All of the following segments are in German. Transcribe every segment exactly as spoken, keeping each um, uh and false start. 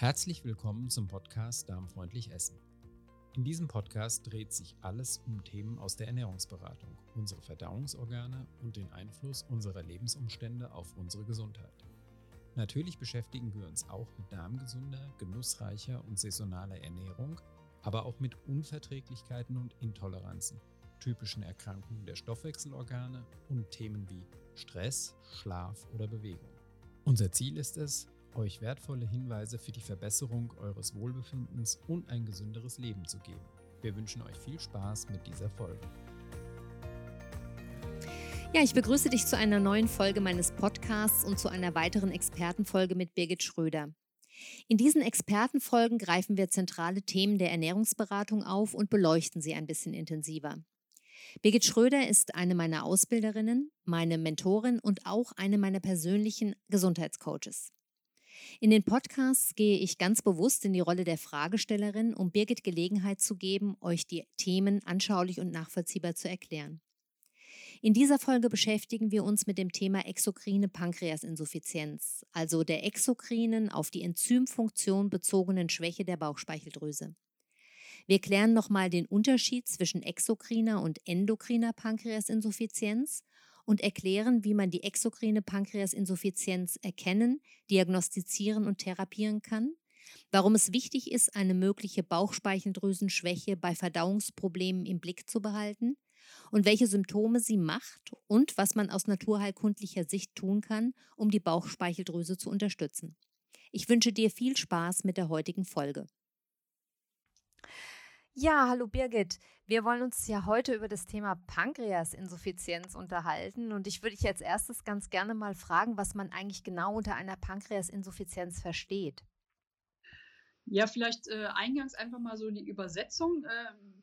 Herzlich willkommen zum Podcast Darmfreundlich Essen. In diesem Podcast dreht sich alles um Themen aus der Ernährungsberatung, unsere Verdauungsorgane und den Einfluss unserer Lebensumstände auf unsere Gesundheit. Natürlich beschäftigen wir uns auch mit darmgesunder, genussreicher und saisonaler Ernährung, aber auch mit Unverträglichkeiten und Intoleranzen, typischen Erkrankungen der Stoffwechselorgane und Themen wie Stress, Schlaf oder Bewegung. Unser Ziel ist es, euch wertvolle Hinweise für die Verbesserung eures Wohlbefindens und ein gesünderes Leben zu geben. Wir wünschen euch viel Spaß mit dieser Folge. Ja, ich begrüße dich zu einer neuen Folge meines Podcasts und zu einer weiteren Expertenfolge mit Birgit Schröder. In diesen Expertenfolgen greifen wir zentrale Themen der Ernährungsberatung auf und beleuchten sie ein bisschen intensiver. Birgit Schröder ist eine meiner Ausbilderinnen, meine Mentorin und auch eine meiner persönlichen Gesundheitscoaches. In den Podcasts gehe ich ganz bewusst in die Rolle der Fragestellerin, um Birgit Gelegenheit zu geben, euch die Themen anschaulich und nachvollziehbar zu erklären. In dieser Folge beschäftigen wir uns mit dem Thema exokrine Pankreasinsuffizienz, also der exokrinen, auf die Enzymfunktion bezogenen Schwäche der Bauchspeicheldrüse. Wir klären nochmal den Unterschied zwischen exokriner und endokriner Pankreasinsuffizienz und erklären, wie man die exokrine Pankreasinsuffizienz erkennen, diagnostizieren und therapieren kann, warum es wichtig ist, eine mögliche Bauchspeicheldrüsenschwäche bei Verdauungsproblemen im Blick zu behalten und welche Symptome sie macht und was man aus naturheilkundlicher Sicht tun kann, um die Bauchspeicheldrüse zu unterstützen. Ich wünsche dir viel Spaß mit der heutigen Folge. Ja, hallo Birgit. Wir wollen uns ja heute über das Thema Pankreasinsuffizienz unterhalten und ich würde dich als erstes ganz gerne mal fragen, was man eigentlich genau unter einer Pankreasinsuffizienz versteht. Ja, vielleicht äh, eingangs einfach mal so die Übersetzung. Äh,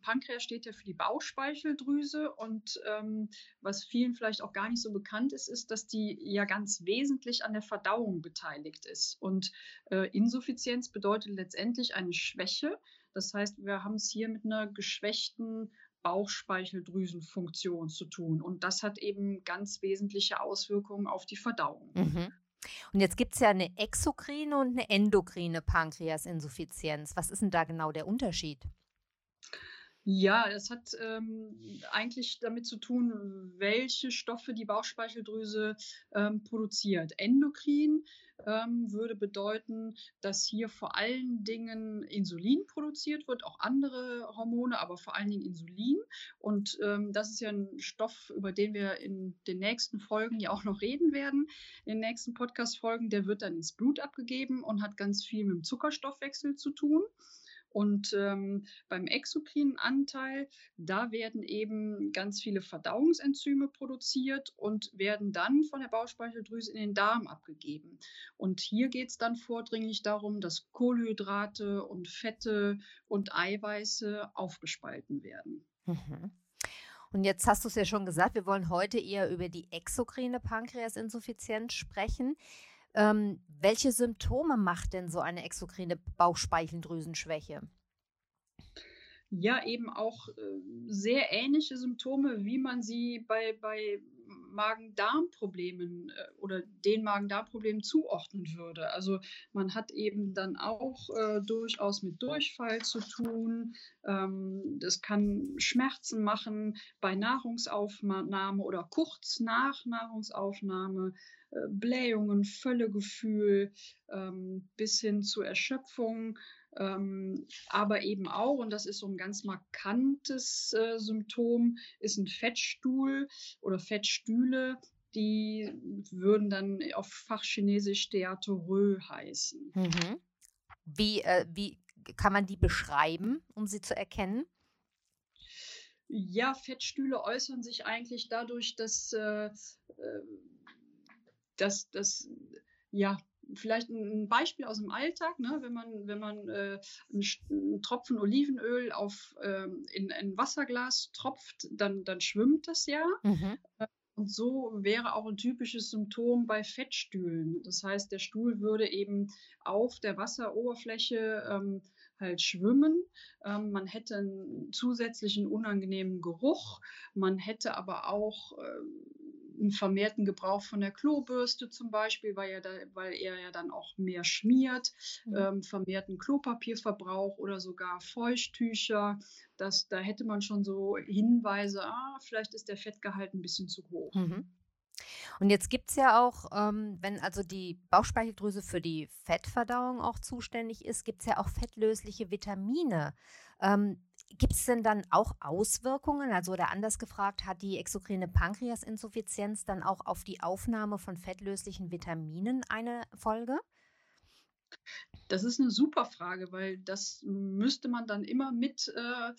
Pankreas steht ja für die Bauchspeicheldrüse und ähm, was vielen vielleicht auch gar nicht so bekannt ist, ist, dass die ja ganz wesentlich an der Verdauung beteiligt ist. Und äh, Insuffizienz bedeutet letztendlich eine Schwäche. Das heißt, wir haben es hier mit einer geschwächten Bauchspeicheldrüsenfunktion zu tun. Und das hat eben ganz wesentliche Auswirkungen auf die Verdauung. Mhm. Und jetzt gibt es ja eine exokrine und eine endokrine Pankreasinsuffizienz. Was ist denn da genau der Unterschied? Ja, das hat ähm, eigentlich damit zu tun, welche Stoffe die Bauchspeicheldrüse ähm, produziert. Endokrin ähm, würde bedeuten, dass hier vor allen Dingen Insulin produziert wird, auch andere Hormone, aber vor allen Dingen Insulin. Und ähm, das ist ja ein Stoff, über den wir in den nächsten Folgen ja auch noch reden werden. In den nächsten Podcast-Folgen, der wird dann ins Blut abgegeben und hat ganz viel mit dem Zuckerstoffwechsel zu tun. Und ähm, beim exokrinen Anteil, da werden eben ganz viele Verdauungsenzyme produziert und werden dann von der Bauchspeicheldrüse in den Darm abgegeben. Und hier geht es dann vordringlich darum, dass Kohlenhydrate und Fette und Eiweiße aufgespalten werden. Mhm. Und jetzt hast du es ja schon gesagt, wir wollen heute eher über die exokrine Pankreasinsuffizienz sprechen. Ähm, welche Symptome macht denn so eine exokrine Bauchspeicheldrüsenschwäche? Ja, eben auch äh, sehr ähnliche Symptome, wie man sie bei, bei Magen-Darm-Problemen äh, oder den Magen-Darm-Problemen zuordnen würde. Also man hat eben dann auch äh, durchaus mit Durchfall zu tun. Ähm, das kann Schmerzen machen bei Nahrungsaufnahme oder kurz nach Nahrungsaufnahme. Blähungen, Völlegefühl ähm, bis hin zu Erschöpfung, ähm, aber eben auch, und das ist so ein ganz markantes äh, Symptom, ist ein Fettstuhl oder Fettstühle, die würden dann auf Fachchinesisch Steatorrhö heißen. Mhm. Wie, äh, wie kann man die beschreiben, um sie zu erkennen? Ja, Fettstühle äußern sich eigentlich dadurch, dass äh, äh, Das, das, ja, vielleicht ein Beispiel aus dem Alltag, ne? Wenn man, wenn man äh, einen Tropfen Olivenöl auf, ähm, in ein Wasserglas tropft, dann, dann schwimmt das ja. Mhm. Und so wäre auch ein typisches Symptom bei Fettstühlen. Das heißt, der Stuhl würde eben auf der Wasseroberfläche ähm, halt schwimmen. Ähm, man hätte einen zusätzlichen unangenehmen Geruch. Man hätte aber auch... Äh, einen vermehrten Gebrauch von der Klobürste zum Beispiel, weil er, da, weil er ja dann auch mehr schmiert, mhm. ähm, vermehrten Klopapierverbrauch oder sogar Feuchttücher. Das, da hätte man schon so Hinweise, ah, vielleicht ist der Fettgehalt ein bisschen zu hoch. Mhm. Und jetzt gibt es ja auch, ähm, wenn also die Bauchspeicheldrüse für die Fettverdauung auch zuständig ist, gibt es ja auch fettlösliche Vitamine. Ähm, Gibt es denn dann auch Auswirkungen, also oder anders gefragt, hat die exokrine Pankreasinsuffizienz dann auch auf die Aufnahme von fettlöslichen Vitaminen eine Folge? Das ist eine super Frage, weil das müsste man dann immer mit äh,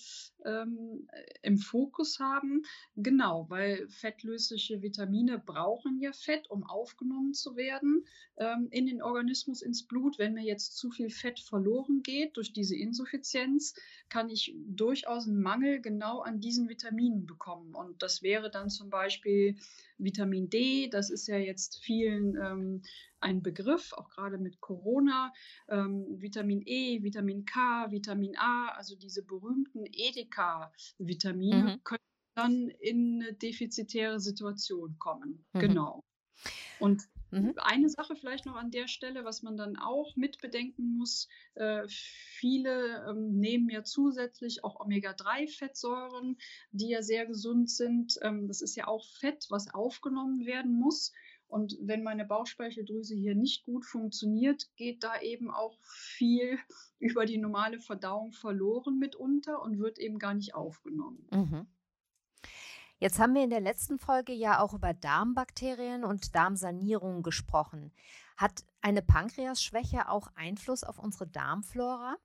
ähm, im Fokus haben. Genau, weil fettlösliche Vitamine brauchen ja Fett, um aufgenommen zu werden ähm, in den Organismus, ins Blut. Wenn mir jetzt zu viel Fett verloren geht durch diese Insuffizienz, kann ich durchaus einen Mangel genau an diesen Vitaminen bekommen. Und das wäre dann zum Beispiel Vitamin D, das ist ja jetzt vielen ähm, ein Begriff, auch gerade mit Corona, ähm, Vitamin E, Vitamin K, Vitamin A, also diese berühmten Edeka-Vitamine mhm. können dann in eine defizitäre Situation kommen. Mhm. Genau. Und mhm. eine Sache vielleicht noch an der Stelle, was man dann auch mit bedenken muss, äh, viele ähm, nehmen ja zusätzlich auch Omega drei Fettsäuren, die ja sehr gesund sind. Ähm, das ist ja auch Fett, was aufgenommen werden muss. Und wenn meine Bauchspeicheldrüse hier nicht gut funktioniert, geht da eben auch viel über die normale Verdauung verloren mitunter und wird eben gar nicht aufgenommen. Mhm. Jetzt haben wir in der letzten Folge ja auch über Darmbakterien und Darmsanierung gesprochen. Hat eine Pankreasschwäche auch Einfluss auf unsere Darmflora?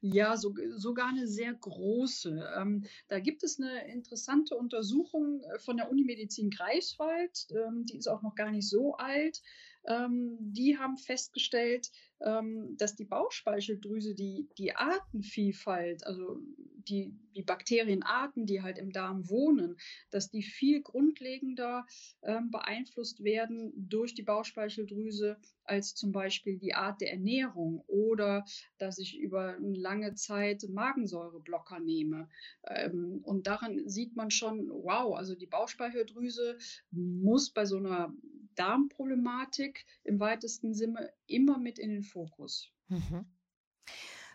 Ja, so, sogar eine sehr große. Ähm, da gibt es eine interessante Untersuchung von der Unimedizin Greifswald, ähm, die ist auch noch gar nicht so alt. Ähm, die haben festgestellt, ähm, dass die Bauchspeicheldrüse die, die Artenvielfalt, also die, die Bakterienarten, die halt im Darm wohnen, dass die viel grundlegender ähm, beeinflusst werden durch die Bauchspeicheldrüse als zum Beispiel die Art der Ernährung oder dass ich über eine lange Zeit Magensäureblocker nehme. Ähm, und daran sieht man schon, wow, also die Bauchspeicheldrüse muss bei so einer Darmproblematik im weitesten Sinne immer mit in den Fokus. Mhm.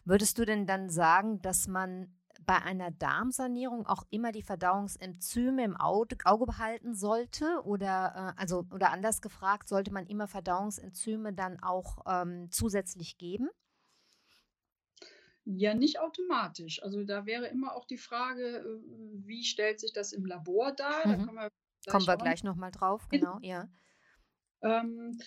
Würdest du denn dann sagen, dass man bei einer Darmsanierung auch immer die Verdauungsenzyme im Auge behalten sollte? Oder, also, oder anders gefragt, sollte man immer Verdauungsenzyme dann auch ähm, zusätzlich geben? Ja, nicht automatisch. Also da wäre immer auch die Frage, wie stellt sich das im Labor dar? Mhm. Da kommen wir gleich, kommen wir gleich nochmal drauf, genau, ja. Ähm,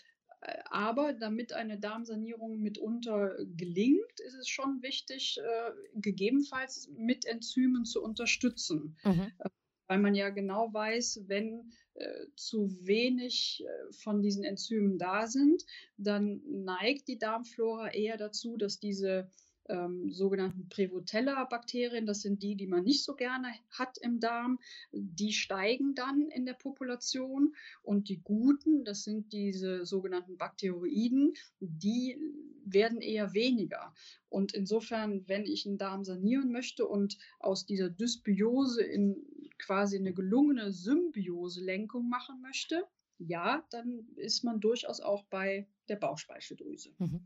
aber damit eine Darmsanierung mitunter gelingt, ist es schon wichtig, äh, gegebenenfalls mit Enzymen zu unterstützen. Mhm. Äh, weil man ja genau weiß, wenn äh, zu wenig äh, von diesen Enzymen da sind, dann neigt die Darmflora eher dazu, dass diese Ähm, sogenannten Prevotella-Bakterien, das sind die, die man nicht so gerne hat im Darm, die steigen dann in der Population und die guten, das sind diese sogenannten Bakteroiden, die werden eher weniger. Und insofern, wenn ich einen Darm sanieren möchte und aus dieser Dysbiose in quasi eine gelungene Symbiose-Lenkung machen möchte, ja, dann ist man durchaus auch bei der Bauchspeicheldrüse. Mhm.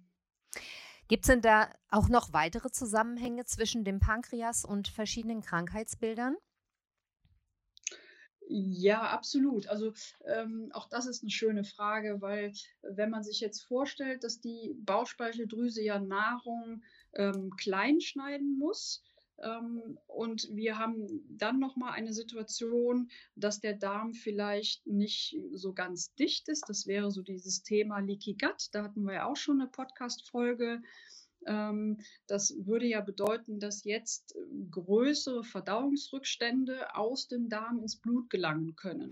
Gibt es denn da auch noch weitere Zusammenhänge zwischen dem Pankreas und verschiedenen Krankheitsbildern? Ja, absolut. Also ähm, auch das ist eine schöne Frage, weil wenn man sich jetzt vorstellt, dass die Bauchspeicheldrüse ja Nahrung ähm, klein schneiden muss, und wir haben dann nochmal eine Situation, dass der Darm vielleicht nicht so ganz dicht ist. Das wäre so dieses Thema Leaky Gut. Da hatten wir ja auch schon eine Podcast-Folge. Das würde ja bedeuten, dass jetzt größere Verdauungsrückstände aus dem Darm ins Blut gelangen können.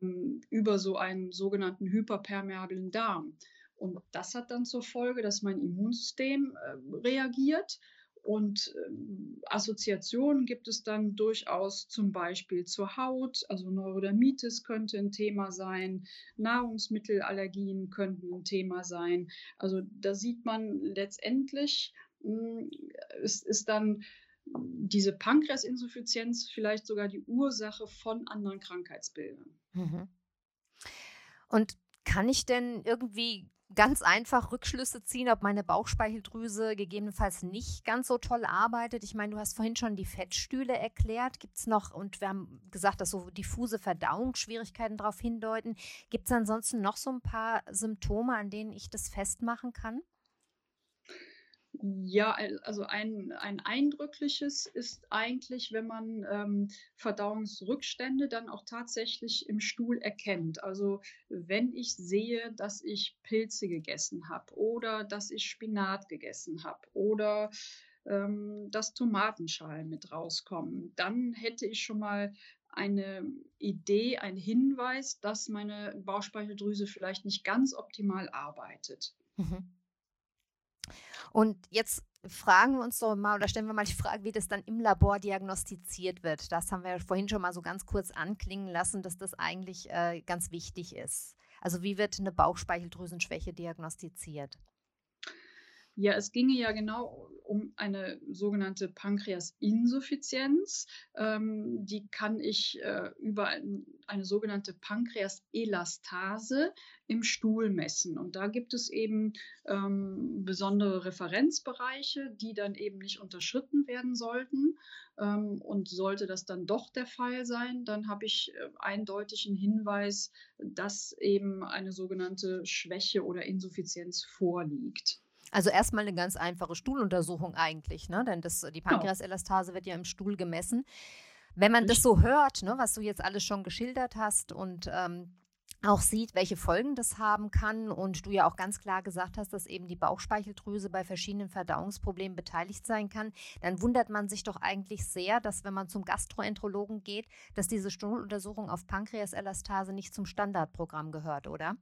Mhm. Über so einen sogenannten hyperpermeablen Darm. Und das hat dann zur Folge, dass mein Immunsystem reagiert. Und ähm, Assoziationen gibt es dann durchaus zum Beispiel zur Haut, also Neurodermitis könnte ein Thema sein, Nahrungsmittelallergien könnten ein Thema sein. Also da sieht man letztendlich, mh, es ist dann diese Pankreasinsuffizienz vielleicht sogar die Ursache von anderen Krankheitsbildern. Mhm. Und kann ich denn irgendwie ganz einfach Rückschlüsse ziehen, ob meine Bauchspeicheldrüse gegebenenfalls nicht ganz so toll arbeitet? Ich meine, du hast vorhin schon die Fettstühle erklärt. Gibt es noch, und wir haben gesagt, dass so diffuse Verdauungsschwierigkeiten darauf hindeuten. Gibt es ansonsten noch so ein paar Symptome, an denen ich das festmachen kann? Ja, also ein, ein eindrückliches ist eigentlich, wenn man ähm, Verdauungsrückstände dann auch tatsächlich im Stuhl erkennt. Also wenn ich sehe, dass ich Pilze gegessen habe oder dass ich Spinat gegessen habe oder ähm, dass Tomatenschalen mit rauskommen, dann hätte ich schon mal eine Idee, einen Hinweis, dass meine Bauchspeicheldrüse vielleicht nicht ganz optimal arbeitet. Mhm. Und jetzt fragen wir uns doch mal oder stellen wir mal die Frage, wie das dann im Labor diagnostiziert wird. Das haben wir vorhin schon mal so ganz kurz anklingen lassen, dass das eigentlich äh, ganz wichtig ist. Also wie wird eine Bauchspeicheldrüsenschwäche diagnostiziert? Ja, es ginge ja genau um eine sogenannte Pankreasinsuffizienz. Ähm, die kann ich äh, über ein, eine sogenannte Pankreaselastase im Stuhl messen. Und da gibt es eben ähm, besondere Referenzbereiche, die dann eben nicht unterschritten werden sollten. Ähm, und sollte das dann doch der Fall sein, dann habe ich äh, eindeutig einen Hinweis, dass eben eine sogenannte Schwäche oder Insuffizienz vorliegt. Also erstmal eine ganz einfache Stuhluntersuchung eigentlich, ne? Denn das, die Pankreaselastase wird ja im Stuhl gemessen. Wenn man das so hört, ne, was du jetzt alles schon geschildert hast und ähm, auch sieht, welche Folgen das haben kann und du ja auch ganz klar gesagt hast, dass eben die Bauchspeicheldrüse bei verschiedenen Verdauungsproblemen beteiligt sein kann, dann wundert man sich doch eigentlich sehr, dass wenn man zum Gastroenterologen geht, dass diese Stuhluntersuchung auf Pankreaselastase nicht zum Standardprogramm gehört, oder?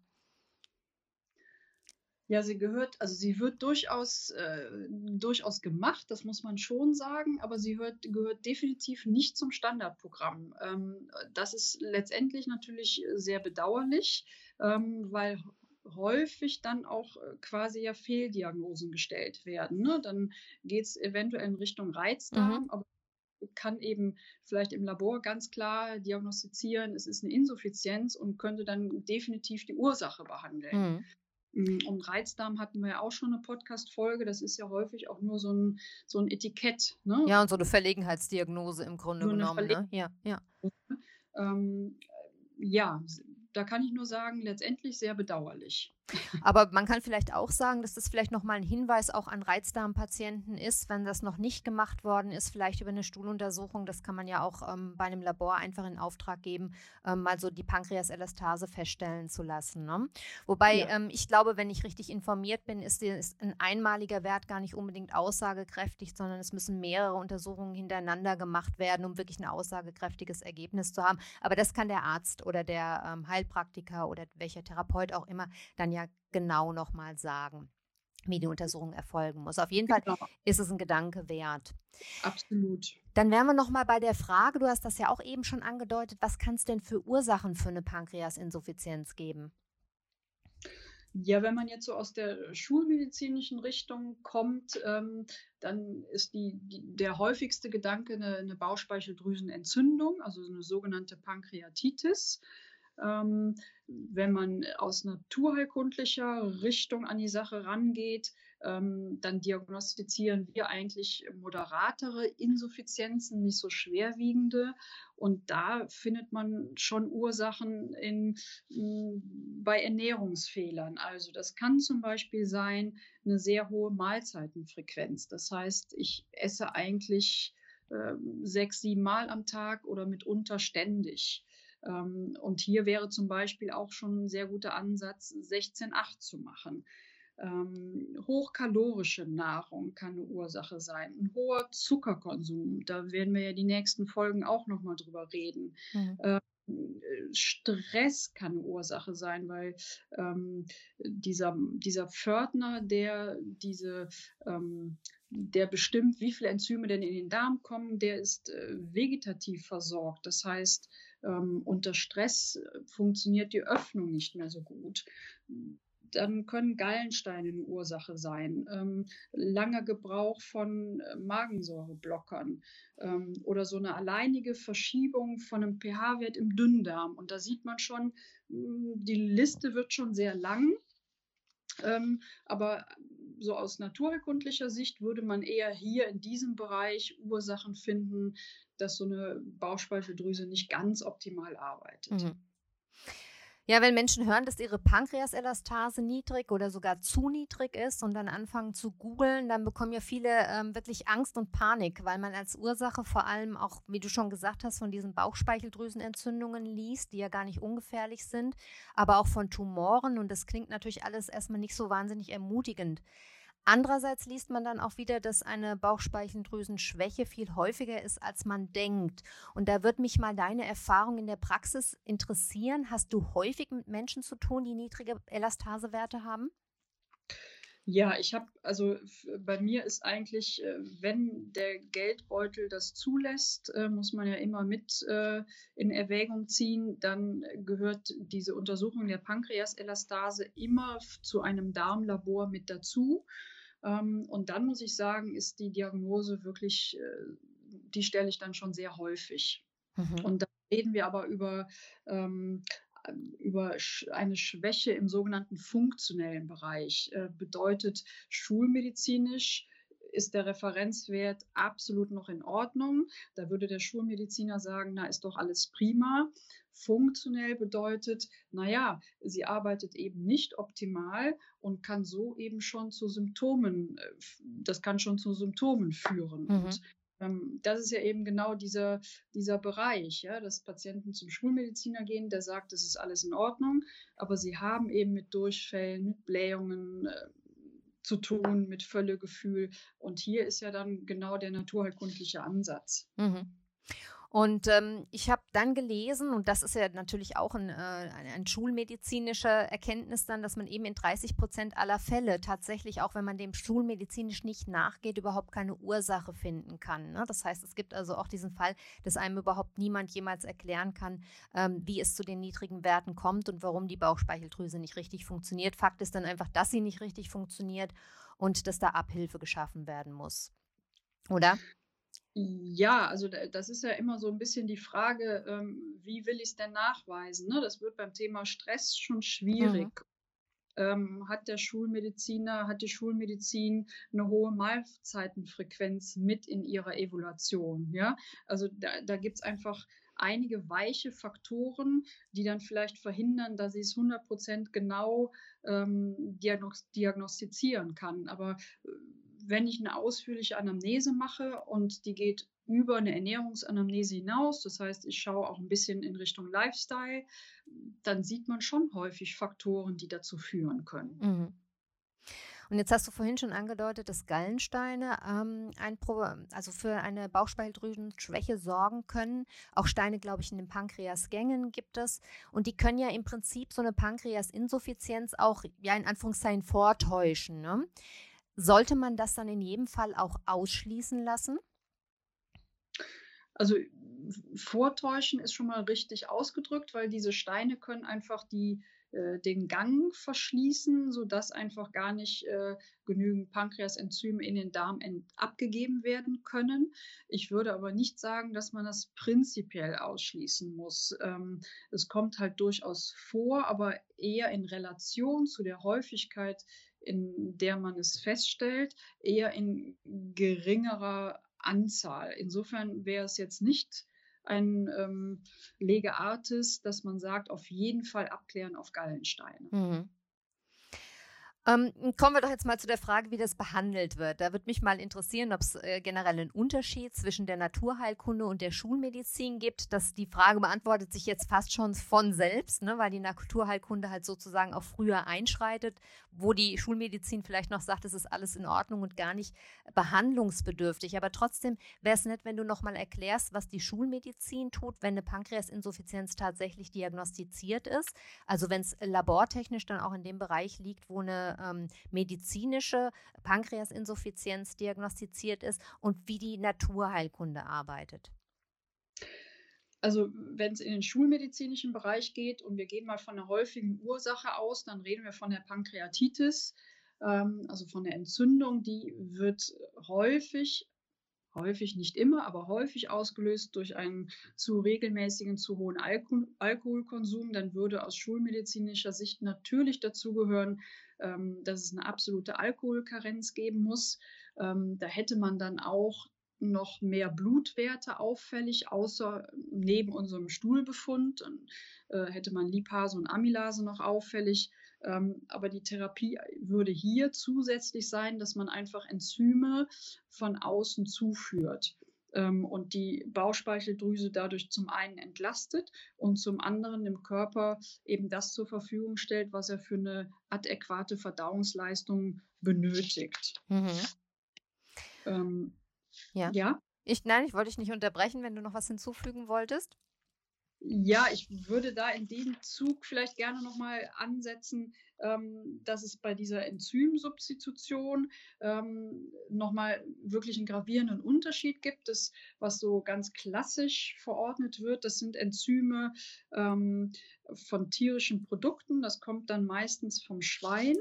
Ja, sie gehört, also sie wird durchaus, äh, durchaus gemacht, das muss man schon sagen, aber sie hört, gehört definitiv nicht zum Standardprogramm. Ähm, das ist letztendlich natürlich sehr bedauerlich, ähm, weil häufig dann auch quasi ja Fehldiagnosen gestellt werden, ne? Dann geht es eventuell in Richtung Reizdarm, mhm. aber kann eben vielleicht im Labor ganz klar diagnostizieren, es ist eine Insuffizienz und könnte dann definitiv die Ursache behandeln. Mhm. Um Reizdarm hatten wir ja auch schon eine Podcast-Folge. Das ist ja häufig auch nur so ein, so ein Etikett. Ne? Ja, und so eine Verlegenheitsdiagnose im Grunde nur genommen. Ne? Ja, ja. Ähm, ja, da kann ich nur sagen, letztendlich sehr bedauerlich. Aber man kann vielleicht auch sagen, dass das vielleicht nochmal ein Hinweis auch an Reizdarmpatienten ist, wenn das noch nicht gemacht worden ist, vielleicht über eine Stuhluntersuchung. Das kann man ja auch ähm, bei einem Labor einfach in Auftrag geben, ähm, mal so die Pankreaselastase feststellen zu lassen. Ne? Wobei ja. ähm, ich glaube, wenn ich richtig informiert bin, ist, die, ist ein einmaliger Wert gar nicht unbedingt aussagekräftig, sondern es müssen mehrere Untersuchungen hintereinander gemacht werden, um wirklich ein aussagekräftiges Ergebnis zu haben. Aber das kann der Arzt oder der ähm, Heilpraktiker oder welcher Therapeut auch immer dann ja genau nochmal sagen, wie die Untersuchung erfolgen muss. Auf jeden Fall ist es ein Gedanke wert. Absolut. Dann wären wir nochmal bei der Frage, du hast das ja auch eben schon angedeutet, was kann es denn für Ursachen für eine Pankreasinsuffizienz geben? Ja, wenn man jetzt so aus der schulmedizinischen Richtung kommt, ähm, dann ist die, die, der häufigste Gedanke eine, eine Bauchspeicheldrüsenentzündung, also eine sogenannte Pankreatitis. Ähm, wenn man aus naturheilkundlicher Richtung an die Sache rangeht, ähm, dann diagnostizieren wir eigentlich moderatere Insuffizienzen, nicht so schwerwiegende. Und da findet man schon Ursachen in, mh, bei Ernährungsfehlern. Also das kann zum Beispiel sein, eine sehr hohe Mahlzeitenfrequenz. Das heißt, ich esse eigentlich äh, sechs, sieben Mal am Tag oder mitunter ständig. Und hier wäre zum Beispiel auch schon ein sehr guter Ansatz, sechzehn acht zu machen. Ähm, hochkalorische Nahrung kann eine Ursache sein. Ein hoher Zuckerkonsum, da werden wir ja die nächsten Folgen auch nochmal drüber reden. Mhm. Ähm, Stress kann eine Ursache sein, weil ähm, dieser, dieser Pförtner, der diese... Ähm, der bestimmt, wie viele Enzyme denn in den Darm kommen, der ist äh, vegetativ versorgt. Das heißt, ähm, unter Stress funktioniert die Öffnung nicht mehr so gut. dann können Gallensteine eine Ursache sein, ähm, langer Gebrauch von Magensäureblockern ähm, oder so eine alleinige Verschiebung von einem pH-Wert im Dünndarm. Und da sieht man schon, die Liste wird schon sehr lang. Ähm, aber so aus naturerkundlicher Sicht würde man eher hier in diesem Bereich Ursachen finden, dass so eine Bauchspeicheldrüse nicht ganz optimal arbeitet. Mhm. Ja, wenn Menschen hören, dass ihre Pankreaselastase niedrig oder sogar zu niedrig ist und dann anfangen zu googeln, dann bekommen ja viele ähm, wirklich Angst und Panik, weil man als Ursache vor allem auch, wie du schon gesagt hast, von diesen Bauchspeicheldrüsenentzündungen liest, die ja gar nicht ungefährlich sind, aber auch von Tumoren, und das klingt natürlich alles erstmal nicht so wahnsinnig ermutigend. Andererseits liest man dann auch wieder, dass eine Bauchspeicheldrüsenschwäche viel häufiger ist, als man denkt. Und da würde mich mal deine Erfahrung in der Praxis interessieren. Hast du häufig mit Menschen zu tun, die niedrige Elastasewerte haben? Ja, ich habe, also bei mir ist eigentlich, wenn der Geldbeutel das zulässt, muss man ja immer mit in Erwägung ziehen, dann gehört diese Untersuchung der Pankreaselastase immer zu einem Darmlabor mit dazu. Und dann muss ich sagen, ist die Diagnose wirklich, die stelle ich dann schon sehr häufig. Mhm. Und da reden wir aber über... über eine Schwäche im sogenannten funktionellen Bereich. Äh, bedeutet, schulmedizinisch ist der Referenzwert absolut noch in Ordnung. Da würde der Schulmediziner sagen, na, ist doch alles prima. Funktionell bedeutet, naja, sie arbeitet eben nicht optimal und kann so eben schon zu Symptomen, das kann schon zu Symptomen führen. Mhm. Und das ist ja eben genau dieser, dieser Bereich, ja, dass Patienten zum Schulmediziner gehen, der sagt, es ist alles in Ordnung, aber sie haben eben mit Durchfällen, mit Blähungen äh, zu tun, mit Völlegefühl. Und hier ist ja dann genau der naturheilkundliche Ansatz. Mhm. Und ähm, ich habe dann gelesen, und das ist ja natürlich auch ein, äh, ein, ein schulmedizinischer Erkenntnis dann, dass man eben in dreißig Prozent aller Fälle tatsächlich, auch wenn man dem schulmedizinisch nicht nachgeht, überhaupt keine Ursache finden kann, ne? Das heißt, es gibt also auch diesen Fall, dass einem überhaupt niemand jemals erklären kann, ähm, wie es zu den niedrigen Werten kommt und warum die Bauchspeicheldrüse nicht richtig funktioniert. Fakt ist dann einfach, dass sie nicht richtig funktioniert und dass da Abhilfe geschaffen werden muss, oder? Ja, also das ist ja immer so ein bisschen die Frage, ähm, wie will ich es denn nachweisen? Ne? Das wird beim Thema Stress schon schwierig. Mhm. Ähm, hat der Schulmediziner, hat die Schulmedizin eine hohe Mahlzeitenfrequenz mit in ihrer Evaluation? Ja? Also da, da gibt es einfach einige weiche Faktoren, die dann vielleicht verhindern, dass sie es hundert Prozent genau ähm, diagnos- diagnostizieren kann. Aber äh, wenn ich eine ausführliche Anamnese mache und die geht über eine Ernährungsanamnese hinaus, das heißt, ich schaue auch ein bisschen in Richtung Lifestyle, dann sieht man schon häufig Faktoren, die dazu führen können. Mhm. Und jetzt hast du vorhin schon angedeutet, dass Gallensteine ähm, ein Pro- also für eine Bauchspeicheldrüsenschwäche sorgen können. Auch Steine, glaube ich, in den Pankreasgängen gibt es. Und die können ja im Prinzip so eine Pankreasinsuffizienz auch, ja, in Anführungszeichen vortäuschen, ne? Sollte man das dann in jedem Fall auch ausschließen lassen? Also vortäuschen ist schon mal richtig ausgedrückt, weil diese Steine können einfach die, äh, den Gang verschließen, sodass einfach gar nicht äh, genügend Pankreasenzyme in den Darm ent- abgegeben werden können. Ich würde aber nicht sagen, dass man das prinzipiell ausschließen muss. Ähm, es kommt halt durchaus vor, aber eher in Relation zu der Häufigkeit, in der man es feststellt, eher in geringerer Anzahl. Insofern wäre es jetzt nicht ein ähm, lege artis, dass man sagt, auf jeden Fall abklären auf Gallensteine. Mhm. Ähm, kommen wir doch jetzt mal zu der Frage, wie das behandelt wird. Da würde mich mal interessieren, ob es äh, generell einen Unterschied zwischen der Naturheilkunde und der Schulmedizin gibt. Dass die Frage beantwortet sich jetzt fast schon von selbst, ne, weil die Naturheilkunde halt sozusagen auch früher einschreitet, wo die Schulmedizin vielleicht noch sagt, es ist alles in Ordnung und gar nicht behandlungsbedürftig. Aber trotzdem wäre es nett, wenn du nochmal erklärst, was die Schulmedizin tut, wenn eine Pankreasinsuffizienz tatsächlich diagnostiziert ist. Also wenn es labortechnisch dann auch in dem Bereich liegt, wo eine Ähm, medizinische Pankreasinsuffizienz diagnostiziert ist, und wie die Naturheilkunde arbeitet. Also wenn es in den schulmedizinischen Bereich geht und wir gehen mal von einer häufigen Ursache aus, dann reden wir von der Pankreatitis, ähm, also von der Entzündung. Die wird häufig, häufig nicht immer, aber häufig ausgelöst durch einen zu regelmäßigen, zu hohen Alko- Alkoholkonsum. Dann würde aus schulmedizinischer Sicht natürlich dazugehören, ähm, dass es eine absolute Alkoholkarenz geben muss. Ähm, da hätte man dann auch noch mehr Blutwerte auffällig, außer neben unserem Stuhlbefund äh, hätte man Lipase und Amylase noch auffällig. Ähm, aber die Therapie würde hier zusätzlich sein, dass man einfach Enzyme von außen zuführt ähm, und die Bauchspeicheldrüse dadurch zum einen entlastet und zum anderen dem Körper eben das zur Verfügung stellt, was er für eine adäquate Verdauungsleistung benötigt. Mhm. Ähm, Ja. ja. Ich, nein, ich wollte dich nicht unterbrechen, wenn du noch was hinzufügen wolltest. Ja, ich würde da in dem Zug vielleicht gerne nochmal ansetzen, ähm, dass es bei dieser Enzymsubstitution ähm, nochmal wirklich einen gravierenden Unterschied gibt. Das, was so ganz klassisch verordnet wird, das sind Enzyme ähm, von tierischen Produkten. Das kommt dann meistens vom Schwein.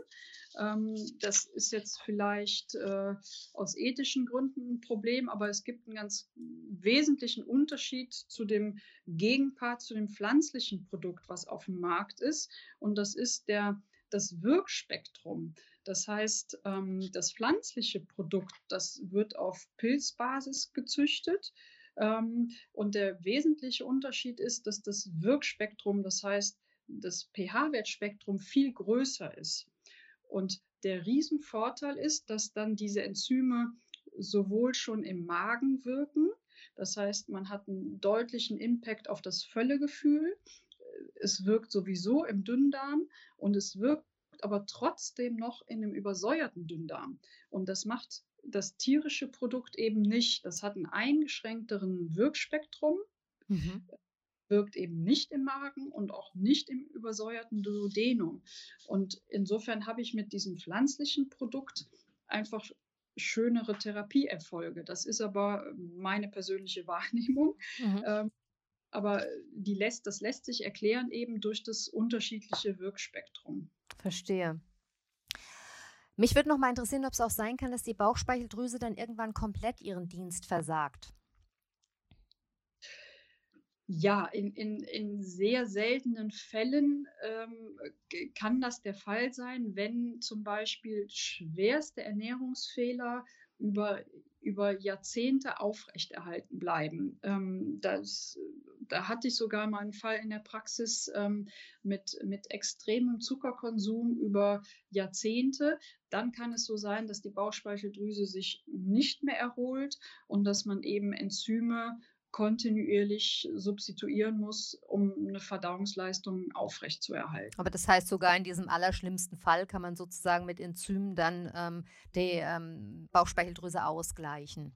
Das ist jetzt vielleicht äh, aus ethischen Gründen ein Problem, aber es gibt einen ganz wesentlichen Unterschied zu dem Gegenpart, zu dem pflanzlichen Produkt, was auf dem Markt ist. Und das ist der, das Wirkspektrum. Das heißt, ähm, das pflanzliche Produkt, das wird auf Pilzbasis gezüchtet. Ähm, und der wesentliche Unterschied ist, dass das Wirkspektrum, das heißt, das pH-Wertspektrum viel größer ist. Und der Riesenvorteil ist, dass dann diese Enzyme sowohl schon im Magen wirken, das heißt, man hat einen deutlichen Impact auf das Völlegefühl, es wirkt sowieso im Dünndarm und es wirkt aber trotzdem noch in einem übersäuerten Dünndarm. Und das macht das tierische Produkt eben nicht. Das hat einen eingeschränkteren Wirkspektrum. Mhm. Wirkt eben nicht im Magen und auch nicht im übersäuerten Duodenum. Und insofern habe ich mit diesem pflanzlichen Produkt einfach schönere Therapieerfolge. Das ist aber meine persönliche Wahrnehmung. Mhm. Ähm, aber die lässt, das lässt sich erklären eben durch das unterschiedliche Wirkspektrum. Verstehe. Mich würde noch mal interessieren, ob es auch sein kann, dass die Bauchspeicheldrüse dann irgendwann komplett ihren Dienst versagt. Ja, in, in, in sehr seltenen Fällen ähm, kann das der Fall sein, wenn zum Beispiel schwerste Ernährungsfehler über, über Jahrzehnte aufrechterhalten bleiben. Ähm, das, da hatte ich sogar mal einen Fall in der Praxis ähm, mit, mit extremem Zuckerkonsum über Jahrzehnte. Dann kann es so sein, dass die Bauchspeicheldrüse sich nicht mehr erholt und dass man eben Enzyme kontinuierlich substituieren muss, um eine Verdauungsleistung aufrechtzuerhalten. Aber das heißt, sogar in diesem allerschlimmsten Fall kann man sozusagen mit Enzymen dann ähm, die ähm, Bauchspeicheldrüse ausgleichen.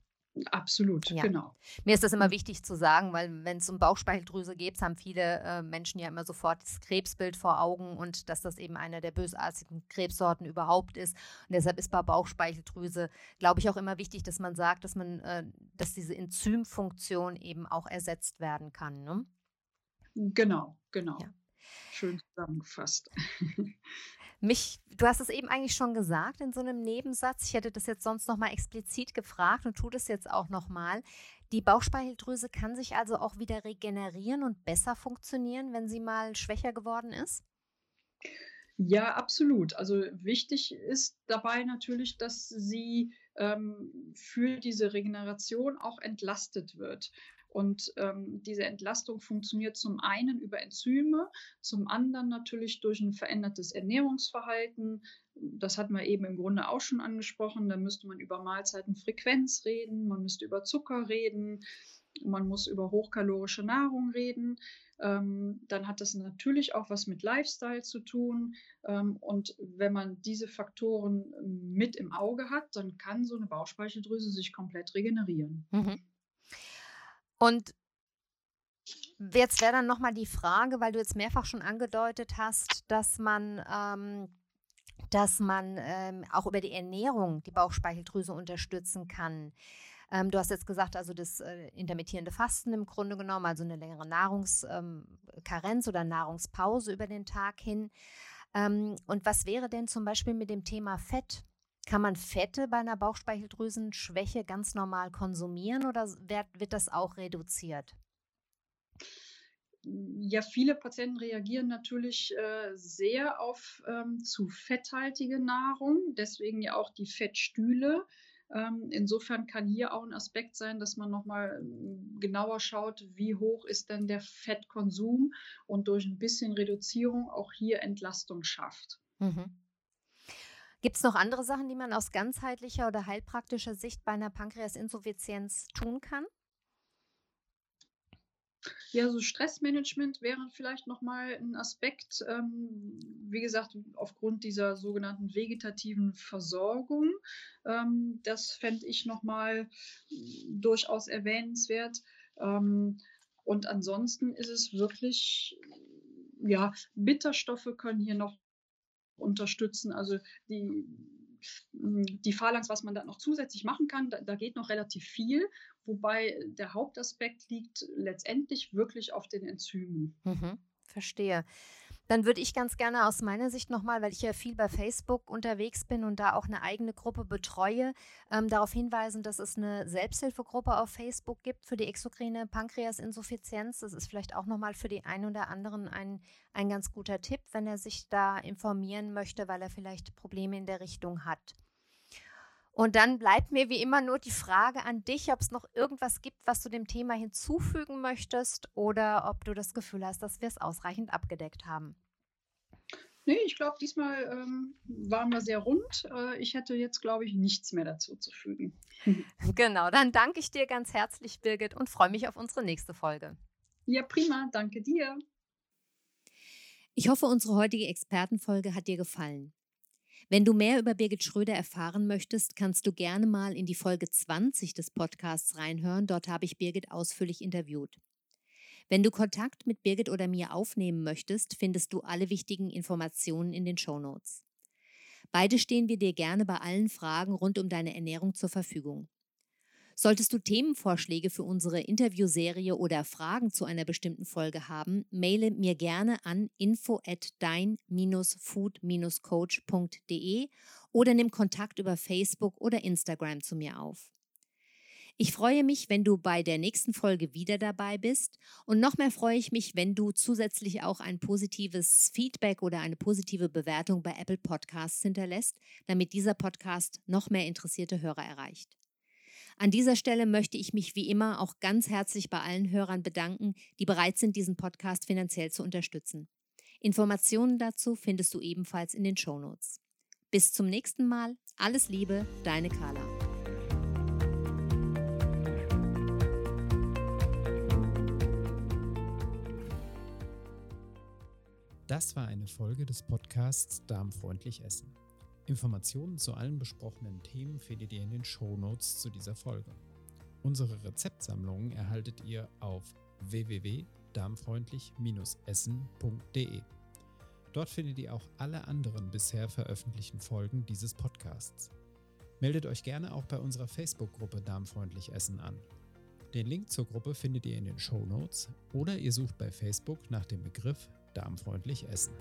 Absolut, ja. Genau. Mir ist das immer wichtig zu sagen, weil wenn es um Bauchspeicheldrüse geht, haben viele äh, Menschen ja immer sofort das Krebsbild vor Augen und dass das eben einer der bösartigen Krebssorten überhaupt ist. Und deshalb ist bei Bauchspeicheldrüse, glaube ich, auch immer wichtig, dass man sagt, dass man, äh, dass diese Enzymfunktion eben auch ersetzt werden kann. Ne? Genau, genau. Ja. Schön zusammengefasst. Mich, du hast es eben eigentlich schon gesagt in so einem Nebensatz, ich hätte das jetzt sonst nochmal explizit gefragt und tue das jetzt auch nochmal. Die Bauchspeicheldrüse kann sich also auch wieder regenerieren und besser funktionieren, wenn sie mal schwächer geworden ist? Ja, absolut. Also wichtig ist dabei natürlich, dass sie ähm, für diese Regeneration auch entlastet wird. Und ähm, diese Entlastung funktioniert zum einen über Enzyme, zum anderen natürlich durch ein verändertes Ernährungsverhalten. Das hatten wir eben im Grunde auch schon angesprochen. Da müsste man über Mahlzeitenfrequenz reden, man müsste über Zucker reden, man muss über hochkalorische Nahrung reden. Ähm, dann hat das natürlich auch was mit Lifestyle zu tun. Ähm, und wenn man diese Faktoren mit im Auge hat, dann kann so eine Bauchspeicheldrüse sich komplett regenerieren. Mhm. Und jetzt wäre dann nochmal die Frage, weil du jetzt mehrfach schon angedeutet hast, dass man, ähm, dass man ähm, auch über die Ernährung die Bauchspeicheldrüse unterstützen kann. Ähm, du hast jetzt gesagt, also das äh, intermittierende Fasten im Grunde genommen, also eine längere Nahrungskarenz ähm, oder Nahrungspause über den Tag hin. Ähm, und was wäre denn zum Beispiel mit dem Thema Fett? Kann man Fette bei einer Bauchspeicheldrüsenschwäche ganz normal konsumieren oder wird, wird das auch reduziert? Ja, viele Patienten reagieren natürlich äh, sehr auf ähm, zu fetthaltige Nahrung, deswegen ja auch die Fettstühle. Ähm, insofern kann hier auch ein Aspekt sein, dass man nochmal genauer schaut, wie hoch ist denn der Fettkonsum und durch ein bisschen Reduzierung auch hier Entlastung schafft. Mhm. Gibt es noch andere Sachen, die man aus ganzheitlicher oder heilpraktischer Sicht bei einer Pankreasinsuffizienz tun kann? Ja, so Stressmanagement wäre vielleicht nochmal ein Aspekt, ähm, wie gesagt, aufgrund dieser sogenannten vegetativen Versorgung. Ähm, das fände ich nochmal durchaus erwähnenswert. Ähm, und ansonsten ist es wirklich, ja, Bitterstoffe können hier noch unterstützen, also die die Phalanx, was man da noch zusätzlich machen kann, da, da geht noch relativ viel, wobei der Hauptaspekt liegt letztendlich wirklich auf den Enzymen. Mhm, verstehe. Dann würde ich ganz gerne aus meiner Sicht nochmal, weil ich ja viel bei Facebook unterwegs bin und da auch eine eigene Gruppe betreue, ähm, darauf hinweisen, dass es eine Selbsthilfegruppe auf Facebook gibt für die exokrine Pankreasinsuffizienz. Das ist vielleicht auch nochmal für die einen oder anderen ein, ein ganz guter Tipp, wenn er sich da informieren möchte, weil er vielleicht Probleme in der Richtung hat. Und dann bleibt mir wie immer nur die Frage an dich, ob es noch irgendwas gibt, was du dem Thema hinzufügen möchtest oder ob du das Gefühl hast, dass wir es ausreichend abgedeckt haben. Nee, ich glaube, diesmal ähm, waren wir sehr rund. Äh, ich hätte jetzt, glaube ich, nichts mehr dazu zu fügen. Genau, dann danke ich dir ganz herzlich, Birgit, und freue mich auf unsere nächste Folge. Ja, prima, danke dir. Ich hoffe, unsere heutige Expertenfolge hat dir gefallen. Wenn du mehr über Birgit Schröder erfahren möchtest, kannst du gerne mal in die Folge zwanzig des Podcasts reinhören. Dort habe ich Birgit ausführlich interviewt. Wenn du Kontakt mit Birgit oder mir aufnehmen möchtest, findest du alle wichtigen Informationen in den Shownotes. Beide stehen wir dir gerne bei allen Fragen rund um deine Ernährung zur Verfügung. Solltest du Themenvorschläge für unsere Interviewserie oder Fragen zu einer bestimmten Folge haben, maile mir gerne an info at dein Bindestrich food Bindestrich coach Punkt de oder nimm Kontakt über Facebook oder Instagram zu mir auf. Ich freue mich, wenn du bei der nächsten Folge wieder dabei bist, und noch mehr freue ich mich, wenn du zusätzlich auch ein positives Feedback oder eine positive Bewertung bei Apple Podcasts hinterlässt, damit dieser Podcast noch mehr interessierte Hörer erreicht. An dieser Stelle möchte ich mich wie immer auch ganz herzlich bei allen Hörern bedanken, die bereit sind, diesen Podcast finanziell zu unterstützen. Informationen dazu findest du ebenfalls in den Shownotes. Bis zum nächsten Mal. Alles Liebe, deine Carla. Das war eine Folge des Podcasts Darmfreundlich Essen. Informationen zu allen besprochenen Themen findet ihr in den Shownotes zu dieser Folge. Unsere Rezeptsammlungen erhaltet ihr auf w w w Punkt darmfreundlich Bindestrich essen Punkt de. Dort findet ihr auch alle anderen bisher veröffentlichten Folgen dieses Podcasts. Meldet euch gerne auch bei unserer Facebook-Gruppe Darmfreundlich Essen an. Den Link zur Gruppe findet ihr in den Shownotes oder ihr sucht bei Facebook nach dem Begriff Darmfreundlich Essen.